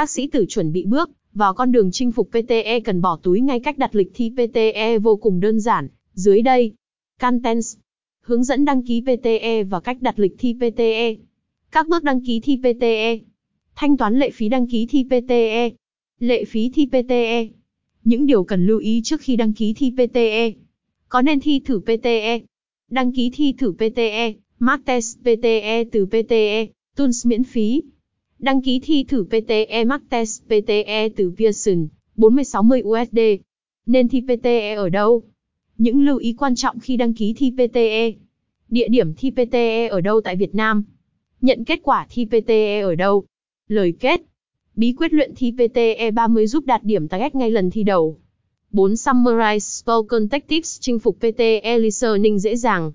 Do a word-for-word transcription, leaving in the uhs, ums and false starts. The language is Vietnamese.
Các sĩ tử chuẩn bị bước vào con đường chinh phục pê tê e cần bỏ túi ngay. Cách đặt lịch thi pê tê e vô cùng đơn giản, dưới đây. Contents, hướng dẫn đăng ký pê tê e và cách đặt lịch thi pê tê e. Các bước đăng ký thi pê tê e. Thanh toán lệ phí đăng ký thi pê tê e. Lệ phí thi pê tê e. Những điều cần lưu ý trước khi đăng ký thi pê tê e. Có nên thi thử pê tê e? Đăng ký thi thử pê tê e, Mock Test pê tê e từ pê tê e, Tools miễn phí. Đăng ký thi thử pê tê e Mock Test pê tê e từ Pearson, bốn mươi sáu mươi đô la. Nên thi pê tê e ở đâu? Những lưu ý quan trọng khi đăng ký thi pê tê e. Địa điểm thi pê tê e ở đâu tại Việt Nam? Nhận kết quả thi pê tê e ở đâu? Lời kết. Bí quyết luyện thi pê tê e ba mươi giúp đạt điểm target ngay lần thi đầu. bốn Summarize Spoken Tech Tips chinh phục pê tê e Listening dễ dàng.